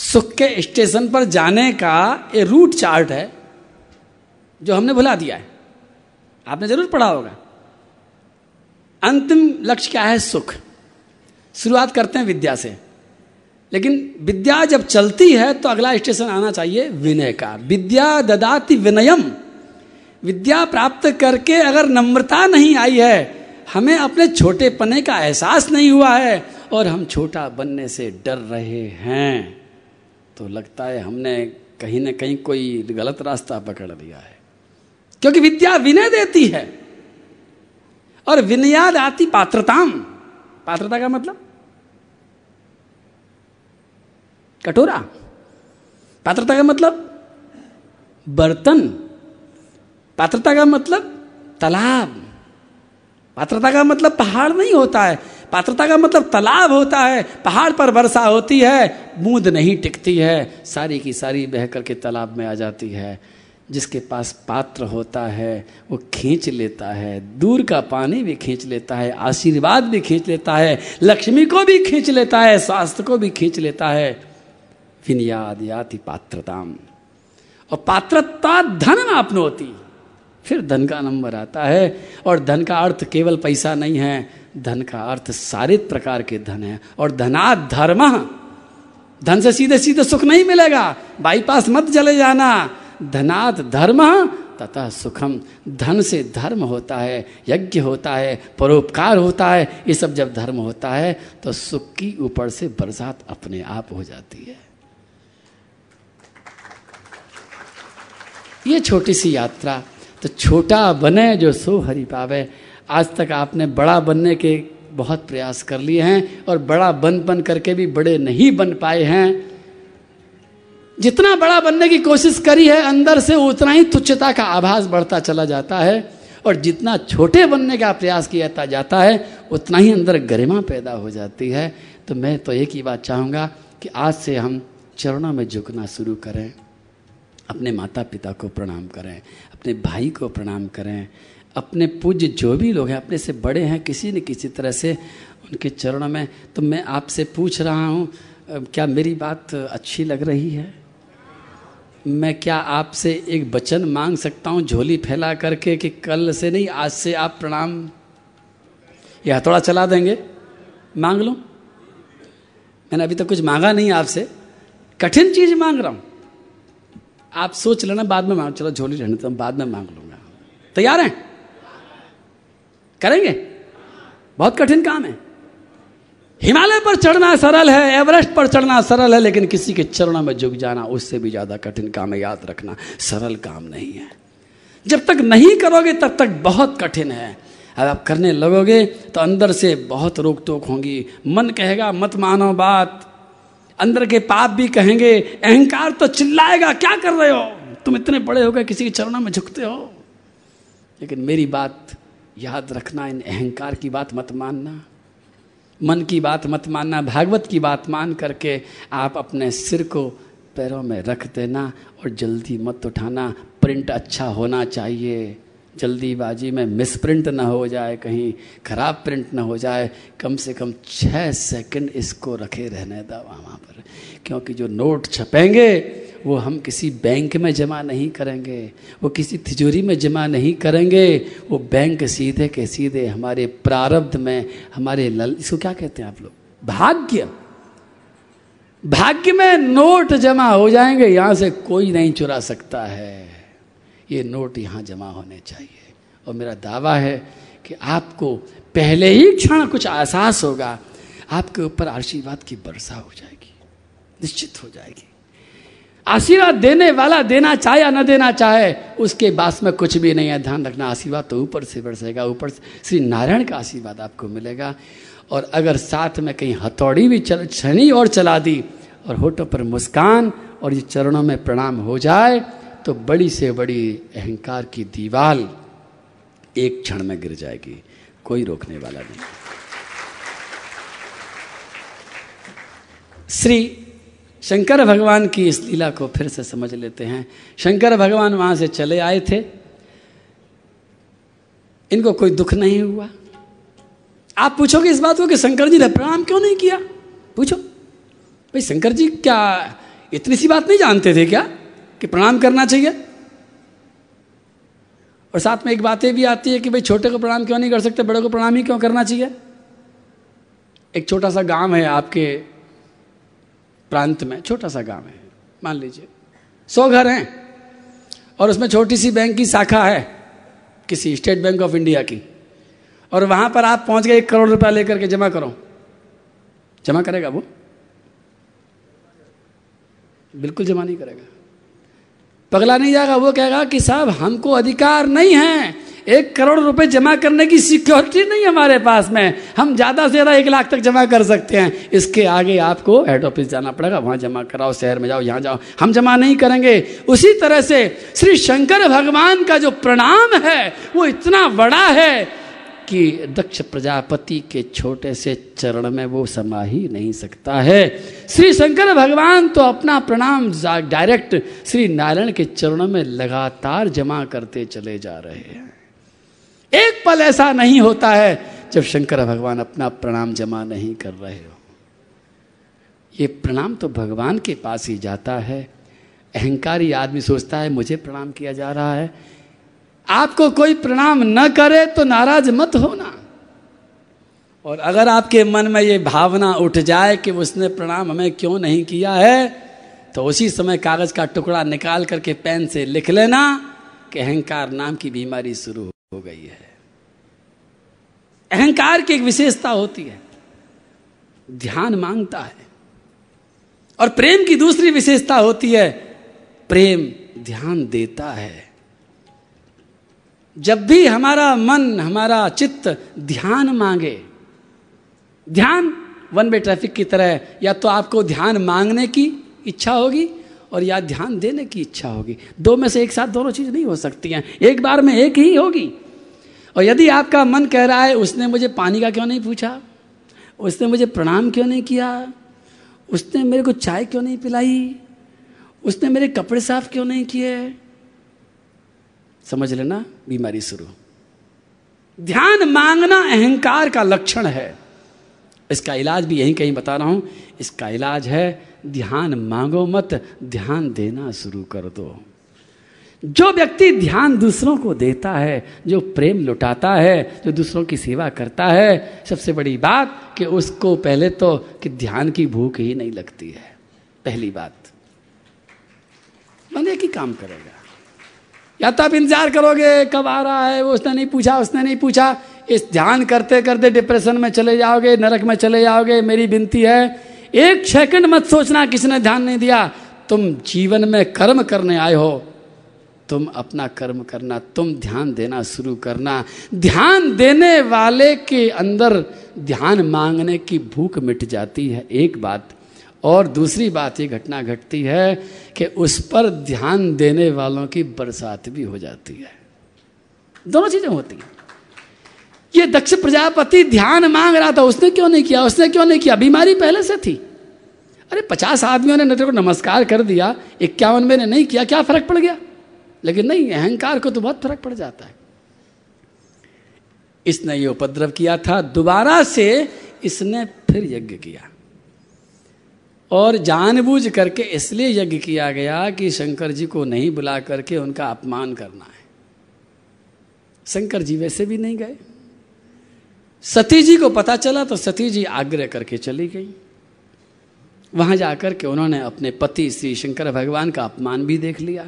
सुख के स्टेशन पर जाने का ये रूट चार्ट है जो हमने भुला दिया है। आपने जरूर पढ़ा होगा। अंतिम लक्ष्य क्या है? सुख। शुरुआत करते हैं विद्या से, लेकिन विद्या जब चलती है तो अगला स्टेशन आना चाहिए विनय का। विद्या ददाति विनयम। विद्या प्राप्त करके अगर नम्रता नहीं आई है, हमें अपने छोटेपने का एहसास नहीं हुआ है और हम छोटा बनने से डर रहे हैं, तो लगता है हमने कहीं ना कहीं कोई गलत रास्ता पकड़ लिया है। क्योंकि विद्या विनय देती है, और विनयाद आती पात्रताम। पात्रता का मतलब कटोरा, पात्रता का मतलब बर्तन, पात्रता का मतलब तालाब। पात्रता का मतलब पहाड़ नहीं होता है, पात्रता का मतलब तालाब होता है। पहाड़ पर वर्षा होती है, बूंद नहीं टिकती है, सारी की सारी बह करके तालाब में आ जाती है। जिसके पास पात्र होता है वो खींच लेता है, दूर का पानी भी खींच लेता है, आशीर्वाद भी खींच लेता है, लक्ष्मी को भी खींच लेता है, स्वास्थ्य को भी खींच लेता है। विनयाद याति पात्रताम। और पात्रता धन आपनोति। फिर धन का नंबर आता है, और धन का अर्थ केवल पैसा नहीं है, धन का अर्थ सारे प्रकार के धन है। और धनात् धर्मः। धन से सीधे सीधे सुख नहीं मिलेगा, बाईपास मत चले जाना। धनात् धर्मः तथा सुखम। धन से धर्म होता है, यज्ञ होता है, परोपकार होता है। ये सब जब धर्म होता है तो सुख की ऊपर से बरसात अपने आप हो जाती है। ये छोटी सी यात्रा। तो छोटा बने जो सो हरि पावे। आज तक आपने बड़ा बनने के बहुत प्रयास कर लिए हैं और बड़ा बन बन करके भी बड़े नहीं बन पाए हैं। जितना बड़ा बनने की कोशिश करी है अंदर से उतना ही तुच्छता का आभास बढ़ता चला जाता है, और जितना छोटे बनने का प्रयास किया जाता है उतना ही अंदर गरिमा पैदा हो जाती है। तो मैं तो एक ही बात चाहूँगा कि आज से हम चरणों में झुकना शुरू करें, अपने माता पिता को प्रणाम करें, अपने भाई को प्रणाम करें, अपने पूज्य जो भी लोग हैं अपने से बड़े हैं किसी न किसी तरह से उनके चरणों में। तो मैं आपसे पूछ रहा हूँ, क्या मेरी बात अच्छी लग रही है? मैं क्या आपसे एक वचन मांग सकता हूँ झोली फैला करके कि कल से नहीं आज से आप प्रणाम या हथौड़ा चला देंगे? मांग लूँ? मैंने अभी तक तो कुछ मांगा नहीं आपसे, कठिन चीज़ मांग रहा हूँ। आप सोच लेना, बाद में मांग, चलो झोली रहने तो हम बाद में मांग लूँगा। तैयार हैं? करेंगे? बहुत कठिन काम है। हिमालय पर चढ़ना सरल है, एवरेस्ट पर चढ़ना सरल है, लेकिन किसी के चरणों में झुक जाना उससे भी ज़्यादा कठिन काम है। याद रखना, सरल काम नहीं है। जब तक नहीं करोगे तब तक बहुत कठिन है। अब आप करने लगोगे तो अंदर से बहुत रोक टोक होगी, मन कहेगा मत मानो बात, अंदर के पाप भी कहेंगे, अहंकार तो चिल्लाएगा क्या कर रहे हो तुम, इतने बड़े हो गए किसी के चरणों में झुकते हो। लेकिन मेरी बात याद रखना, इन अहंकार की बात मत मानना, मन की बात मत मानना, भागवत की बात मान करके आप अपने सिर को पैरों में रख देना और जल्दी मत उठाना। प्रिंट अच्छा होना चाहिए, जल्दीबाजी में मिस प्रिंट ना हो जाए, कहीं खराब प्रिंट ना हो जाए। कम से कम छः सेकंड इसको रखे रहने दो वहाँ पर, क्योंकि जो नोट छपेंगे वो हम किसी बैंक में जमा नहीं करेंगे, वो किसी तिजोरी में जमा नहीं करेंगे, वो बैंक सीधे के सीधे हमारे प्रारब्ध में, हमारे लल इसको क्या कहते हैं आप लोग, भाग्य, भाग्य में नोट जमा हो जाएंगे। यहाँ से कोई नहीं चुरा सकता है, ये नोट यहाँ जमा होने चाहिए। और मेरा दावा है कि आपको पहले ही क्षण कुछ एहसास होगा, आपके ऊपर आशीर्वाद की वर्षा हो जाएगी, निश्चित हो जाएगी। आशीर्वाद देने वाला देना चाहे या न देना चाहे उसके पास में कुछ भी नहीं है, ध्यान रखना। आशीर्वाद तो ऊपर से बरसेगा, ऊपर से श्री नारायण का आशीर्वाद आपको मिलेगा। और अगर साथ में कहीं हथौड़ी भी चल छनी और चला दी और होठों पर मुस्कान और ये चरणों में प्रणाम हो जाए तो बड़ी से बड़ी अहंकार की दीवाल एक क्षण में गिर जाएगी, कोई रोकने वाला नहीं। श्री शंकर भगवान की इस लीला को फिर से समझ लेते हैं। शंकर भगवान वहाँ से चले आए थे, इनको कोई दुख नहीं हुआ। आप पूछोगे इस बात को कि शंकर जी ने प्रणाम क्यों नहीं किया? पूछो भाई, शंकर जी क्या इतनी सी बात नहीं जानते थे क्या कि प्रणाम करना चाहिए? और साथ में एक बातें भी आती है कि भाई छोटे को प्रणाम क्यों नहीं कर सकते, बड़े को प्रणाम ही क्यों करना चाहिए? एक छोटा सा गांव है आपके प्रांत में, छोटा सा गांव है, मान लीजिए सौ घर हैं और उसमें छोटी सी बैंक की शाखा है किसी स्टेट बैंक ऑफ इंडिया की, और वहाँ पर आप पहुँच गए, एक करोड़ रुपया लेकर के जमा करो, जमा करेगा वो? बिल्कुल जमा नहीं करेगा, पगला नहीं जाएगा। वो कहेगा कि साहब हमको अधिकार नहीं है, एक करोड़ रुपए जमा करने की सिक्योरिटी नहीं हमारे पास में, हम ज़्यादा से ज़्यादा एक लाख तक जमा कर सकते हैं, इसके आगे आपको हेड ऑफिस जाना पड़ेगा, वहाँ जमा कराओ, शहर में जाओ, यहाँ जाओ, हम जमा नहीं करेंगे। उसी तरह से श्री शंकर भगवान का जो प्रणाम है वो इतना बड़ा है कि दक्ष प्रजापति के छोटे से चरण में वो समा ही नहीं सकता है। श्री शंकर भगवान तो अपना प्रणाम डायरेक्ट श्री नारायण के चरणों में लगातार जमा करते चले जा रहे हैं। एक पल ऐसा नहीं होता है जब शंकर भगवान अपना प्रणाम जमा नहीं कर रहे हो। ये प्रणाम तो भगवान के पास ही जाता है। अहंकारी आदमी सोचता है मुझे प्रणाम किया जा रहा है। आपको कोई प्रणाम न करे तो नाराज मत होना, और अगर आपके मन में ये भावना उठ जाए कि उसने प्रणाम हमें क्यों नहीं किया है, तो उसी समय कागज का टुकड़ा निकाल करके पेन से लिख लेना कि अहंकार नाम की बीमारी शुरू हो गई है। अहंकार की एक विशेषता होती है, ध्यान मांगता है, और प्रेम की दूसरी विशेषता होती है, प्रेम ध्यान देता है। जब भी हमारा मन, हमारा चित्त ध्यान मांगे, ध्यान वन वे ट्रैफिक की तरह है, या तो आपको ध्यान मांगने की इच्छा होगी और या ध्यान देने की इच्छा होगी। दो में से एक साथ दोनों चीज़ नहीं हो सकती हैं, एक बार में एक ही होगी। और यदि आपका मन कह रहा है उसने मुझे पानी का क्यों नहीं पूछा, उसने मुझे प्रणाम क्यों नहीं किया, उसने मेरे को चाय क्यों नहीं पिलाई, उसने मेरे कपड़े साफ क्यों नहीं किए, समझ लेना बीमारी शुरू। ध्यान मांगना अहंकार का लक्षण है। इसका इलाज भी यहीं कहीं बता रहा हूं। इसका इलाज है ध्यान मांगो मत, ध्यान देना शुरू कर दो। जो व्यक्ति ध्यान दूसरों को देता है, जो प्रेम लुटाता है, जो दूसरों की सेवा करता है, सबसे बड़ी बात कि उसको पहले तो कि ध्यान की भूख ही नहीं लगती है। पहली बात मन एक ही काम करेगा, या तो आप इंतजार करोगे कब आ रहा है, वो उसने नहीं पूछा, उसने नहीं पूछा, इस ध्यान करते करते डिप्रेशन में चले जाओगे, नरक में चले जाओगे। मेरी विनती है एक सेकंड मत सोचना किसने ध्यान नहीं दिया। तुम जीवन में कर्म करने आए हो, तुम अपना कर्म करना, तुम ध्यान देना शुरू करना। ध्यान देने वाले के अंदर ध्यान मांगने की भूख मिट जाती है, एक बात। और दूसरी बात ये घटना घटती है कि उस पर ध्यान देने वालों की बरसात भी हो जाती है। दोनों चीज़ें होती हैं। ये दक्ष प्रजापति ध्यान मांग रहा था, उसने क्यों नहीं किया, उसने क्यों नहीं किया, बीमारी पहले से थी। अरे पचास आदमियों ने तेरे को नमस्कार कर दिया, इक्यावनवे ने नहीं किया, क्या फर्क पड़ गया? लेकिन नहीं, अहंकार को तो बहुत फर्क पड़ जाता है। इसने ये उपद्रव किया था, दोबारा से इसने फिर यज्ञ किया, और जानबूझ करके इसलिए यज्ञ किया गया कि शंकर जी को नहीं बुला करके उनका अपमान करना है। शंकर जी वैसे भी नहीं गए, सती जी को पता चला तो सती जी आग्रह करके चली गई। वहां जाकर के उन्होंने अपने पति श्री शंकर भगवान का अपमान भी देख लिया,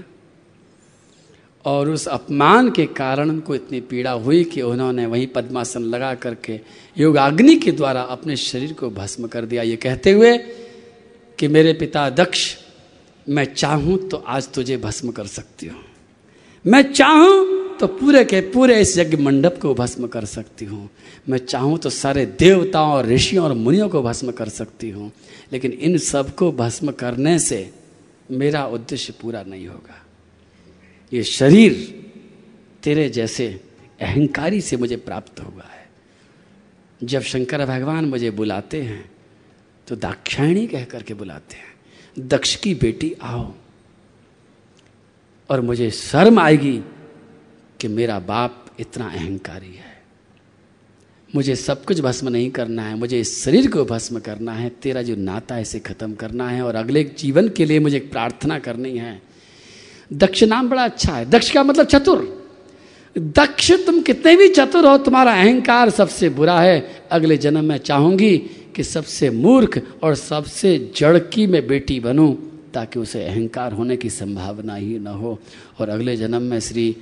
और उस अपमान के कारण उनको इतनी पीड़ा हुई कि उन्होंने वहीं पद्मासन लगा करके योगाग्नि के द्वारा अपने शरीर को भस्म कर दिया, ये कहते हुए कि मेरे पिता दक्ष, मैं चाहूँ तो आज तुझे भस्म कर सकती हूँ, मैं चाहूँ तो पूरे के पूरे इस यज्ञ मंडप को भस्म कर सकती हूँ, मैं चाहूँ तो सारे देवताओं और ऋषियों और मुनियों को भस्म कर सकती हूँ, लेकिन इन सब को भस्म करने से मेरा उद्देश्य पूरा नहीं होगा। ये शरीर तेरे जैसे अहंकारी से मुझे प्राप्त हुआ है। जब शंकर भगवान मुझे बुलाते हैं तो दाक्षायणी कह करके बुलाते हैं, दक्ष की बेटी आओ, और मुझे शर्म आएगी कि मेरा बाप इतना अहंकारी है, मुझे सब कुछ भस्म नहीं करना है, मुझे इस शरीर को भस्म करना है, तेरा जो नाता है इसे खत्म करना है, और अगले जीवन के लिए मुझे प्रार्थना करनी है। दक्ष नाम बड़ा अच्छा है, दक्ष का मतलब चतुर। दक्ष, तुम कितने भी चतुर हो, तुम्हारा अहंकार सबसे बुरा है। अगले जन्म में चाहूंगी कि सबसे मूर्ख और सबसे जड़ की मैं बेटी बनूं, ताकि उसे अहंकार होने की संभावना ही न हो। और अगले जन्म में श्री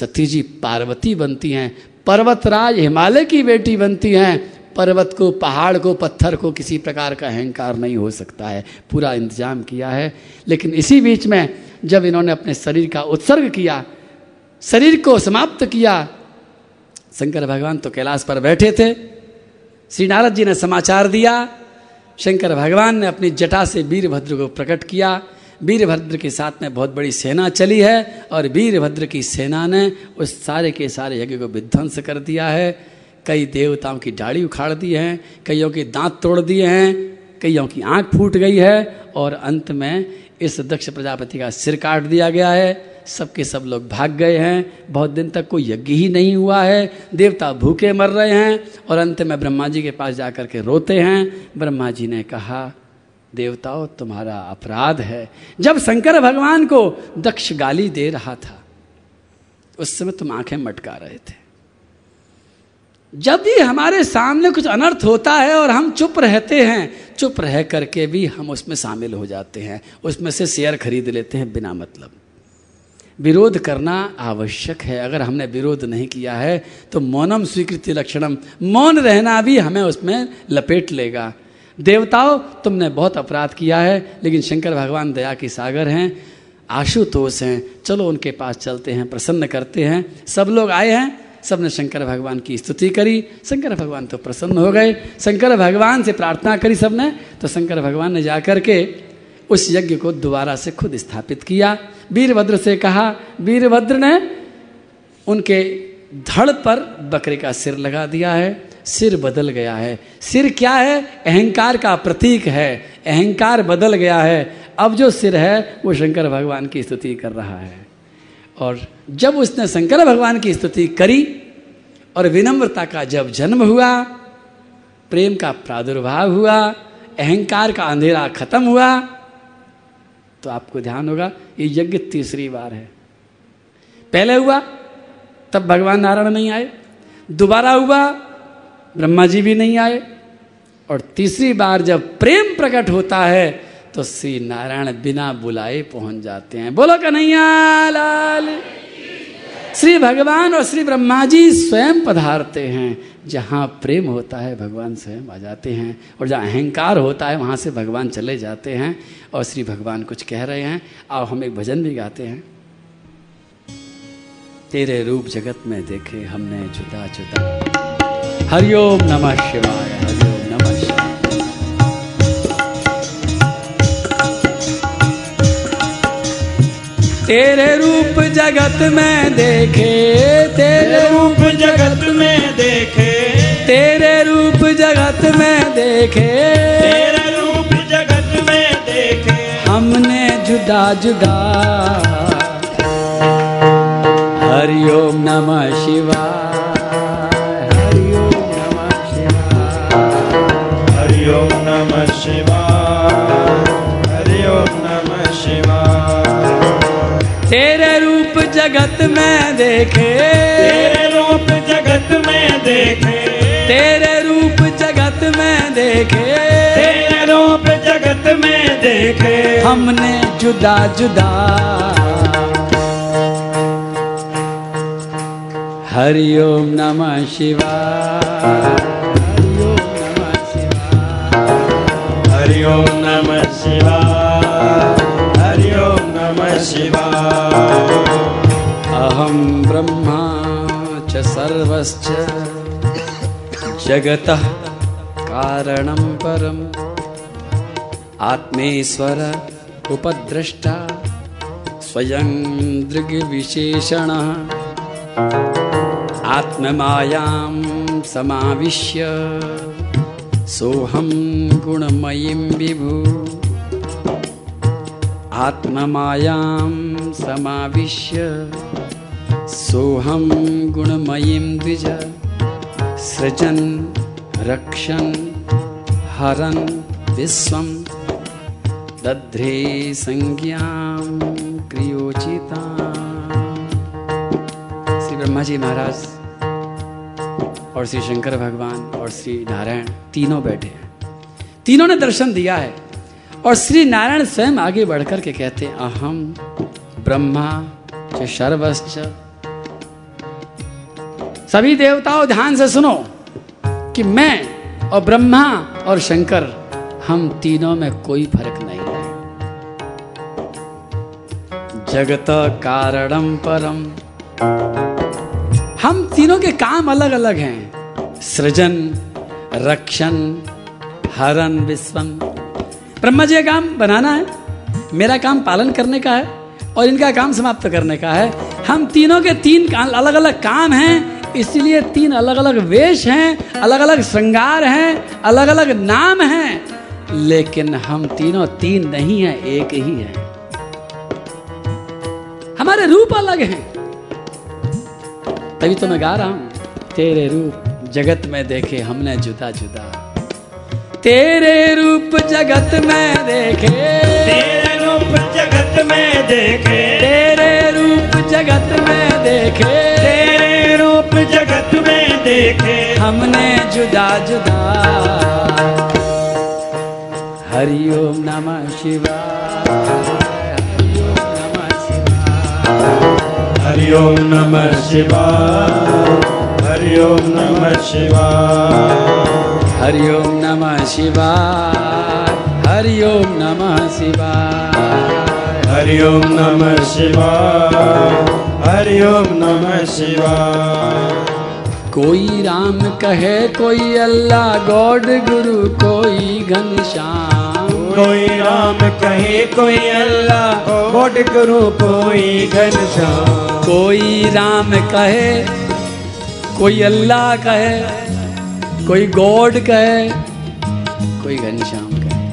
सती जी पार्वती बनती हैं, पर्वतराज हिमालय की बेटी बनती हैं। पर्वत को, पहाड़ को, पत्थर को किसी प्रकार का अहंकार नहीं हो सकता है, पूरा इंतजाम किया है। लेकिन इसी बीच में जब इन्होंने अपने शरीर का उत्सर्ग किया, शरीर को समाप्त किया, शंकर भगवान तो कैलाश पर बैठे थे, श्री नारद जी ने समाचार दिया, शंकर भगवान ने अपनी जटा से वीरभद्र को प्रकट किया, वीरभद्र के साथ में बहुत बड़ी सेना चली है, और वीरभद्र की सेना ने उस सारे के सारे यज्ञ को विध्वंस कर दिया है। कई देवताओं की दाढ़ी उखाड़ दी है, कईयों के दांत तोड़ दिए हैं, कईयों की आँख फूट गई है, और अंत में इस दक्ष प्रजापति का सिर काट दिया गया है। सबके सब लोग भाग गए हैं, बहुत दिन तक कोई यज्ञ ही नहीं हुआ है, देवता भूखे मर रहे हैं, और अंत में ब्रह्मा जी के पास जाकर के रोते हैं। ब्रह्मा जी ने कहा, देवताओं तुम्हारा अपराध है, जब शंकर भगवान को दक्ष गाली दे रहा था उस समय तुम आंखें मटका रहे थे। जब भी हमारे सामने कुछ अनर्थ होता है और हम चुप रहते हैं, चुप रह करके भी हम उसमें शामिल हो जाते हैं, उसमें से शेयर खरीद लेते हैं बिना मतलब। विरोध करना आवश्यक है, अगर हमने विरोध नहीं किया है तो मौनम स्वीकृति लक्षणम, मौन रहना भी हमें उसमें लपेट लेगा। देवताओं तुमने बहुत अपराध किया है, लेकिन शंकर भगवान दया के सागर हैं, आशुतोष हैं, चलो उनके पास चलते हैं, प्रसन्न करते हैं। सब लोग आए हैं, सबने शंकर भगवान की स्तुति करी, शंकर भगवान तो प्रसन्न हो गए। शंकर भगवान से प्रार्थना करी सबने, तो शंकर भगवान ने जा कर के उस यज्ञ को दोबारा से खुद स्थापित किया। वीरभद्र से कहा, वीरभद्र ने उनके धड़ पर बकरे का सिर लगा दिया है, सिर बदल गया है। सिर क्या है? अहंकार का प्रतीक है, अहंकार बदल गया है। अब जो सिर है वो शंकर भगवान की स्तुति कर रहा है। और जब उसने शंकर भगवान की स्तुति करी और विनम्रता का जब जन्म हुआ, प्रेम का प्रादुर्भाव हुआ, अहंकार का अंधेरा खत्म हुआ, तो आपको ध्यान होगा ये यज्ञ तीसरी बार है। पहले हुआ तब भगवान नारायण नहीं आए, दोबारा हुआ ब्रह्मा जी भी नहीं आए, और तीसरी बार जब प्रेम प्रकट होता है तो श्री नारायण बिना बुलाए पहुंच जाते हैं। बोलो कन्हैया लाल। श्री भगवान और श्री ब्रह्मा जी स्वयं पधारते हैं। जहाँ प्रेम होता है भगवान स्वयं आ जाते हैं, और जहाँ अहंकार होता है वहाँ से भगवान चले जाते हैं। और श्री भगवान कुछ कह रहे हैं, आओ हम एक भजन भी गाते हैं। तेरे रूप जगत में देखे हमने जुदा जुदा। हरिओम नमः शिवाय, हरिओम नमः शिवाय। तेरे रूप जगत में देखे, तेरे रूप जगत में देखे, तेरे रूप जगत में देखे, तेरे रूप जगत में देखे हमने जुदा जुदा। हरिओम नमः शिवाय, हरिओम नमः शिवाय, हरिओम नमः शिवाय, हरिओम नमः शिवाय। तेरे रूप जगत में देखे, तेरे रूप जगत में देखे, तेरे रूप जगत में देखे, तेरे रूप जगत में देखे हमने जुदा जुदा। हरिओम नमः शिवाय, हरिओम नमः शिवाय, हरिओम नमः शिवाय, हरिओम नमः शिवाय। अहं ब्रह्मा च सर्वश्च जगतः कारणं परम् आत्मेश्वर उपद्रष्टा स्वयं दृग्विशेषणः आत्ममायां समाविश्य सोऽहं गुणमयीं विभुः। आत्ममायां समाविश्य सोहम गुणमयीं द्विज। सृजन रक्षन हरन विश्वं दध्रे संज्ञां क्रियोचितां। श्री ब्रह्मा जी महाराज और श्री शंकर भगवान और श्री नारायण तीनों बैठे हैं, तीनों ने दर्शन दिया है। और श्री नारायण स्वयं आगे बढ़कर के कहते हैं, अहम ब्रह्मा च सर्वश्च। सभी देवताओं ध्यान से सुनो कि मैं और ब्रह्मा और शंकर, हम तीनों में कोई फर्क नहीं है। जगत कारणम परम, हम तीनों के काम अलग अलग हैं। सृजन रक्षण हरण विश्वम। ब्रह्मा जी का काम बनाना है, मेरा काम पालन करने का है, और इनका काम समाप्त करने का है। हम तीनों के तीन अलग अलग काम हैं, इसलिए तीन अलग अलग वेश हैं, अलग अलग श्रृंगार हैं, अलग अलग नाम हैं, लेकिन हम तीनों तीन नहीं हैं, एक ही हैं। हमारे रूप अलग हैं। तभी तो मैं गा रहा हूं, तेरे रूप जगत में देखे हमने जुदा जुदा। तेरे रूप जगत में देखे, तेरे रूप जगत में देखे, तेरे रूप जगत में देखे, तेरे रूप जगत में देखे हमने जुदा जुदा। हरिओम नमः शिवाय, हरिओम नमः शिवाय, हरिओम नमः शिवाय, हरिओम नमः शिवाय। हरिओम नमः शिवाय, हरिओम नमः शिवाय, हरि ओम नमः शिवाय, हरि ओम नमः शिवाय। कोई राम कहे कोई अल्लाह गॉड गुरु कोई घनश्याम, कोई राम कहे कोई अल्लाह गॉड गुरु कोई घनश्याम, कोई राम कहे कोई अल्लाह कहे कोई गॉड कहे कोई घनश्याम कहे,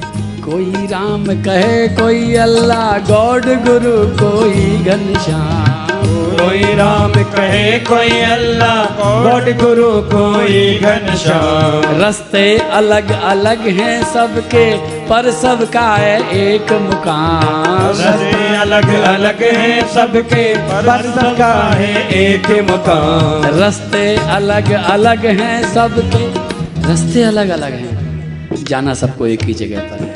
कोई राम कहे कोई अल्लाह गॉड गुरु कोई घनश्याम, कोई राम कहे कोई अल्लाह गॉड गुरु कोई घनश्याम। रस्ते अलग अलग हैं सबके पर सबका है एक मुकाम, रस्ते अलग अलग हैं सबके पर सबका है एक मुकाम, रस्ते अलग अलग हैं सबके, रस्ते अलग अलग हैं जाना सबको एक ही जगह पर है,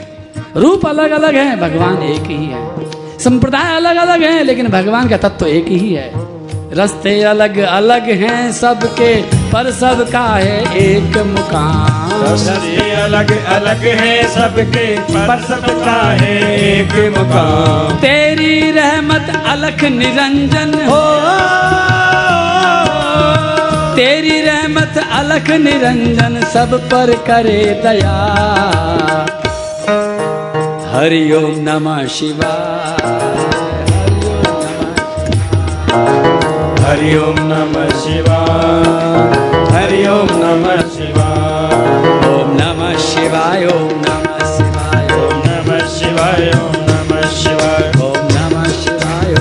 रूप अलग अलग हैं भगवान एक ही है, संप्रदाय अलग अलग हैं लेकिन भगवान का तत्व एक ही है। रास्ते अलग अलग हैं सबके पर सबका है एक मुकाम, रास्ते अलग अलग हैं सबके पर सबका है एक मुकाम। तेरी रहमत अलख निरंजन हो, तेरी रहमत अलख निरंजन सब पर करे दया। हरि ओम नमः शिवाय, हरि ओम नमः शिवाय, हरि ओम नमः शिवाय, ओम नमः शिवाय, ओम नमः शिवाय, ओम नमः शिवाय, ओम नमः शिवाय, ओम नमः शिवाय,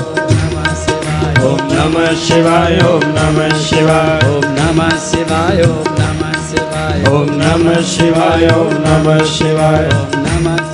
ओम नमः शिवाय, ओम नमः शिवाय, ओम नमः शिवाय, ओम नमः शिवाय, ओम नमः शिवाय, ओम नमः शिवाय, ओम नमः शिवाय, ओम नमः शिवाय, ओम नमः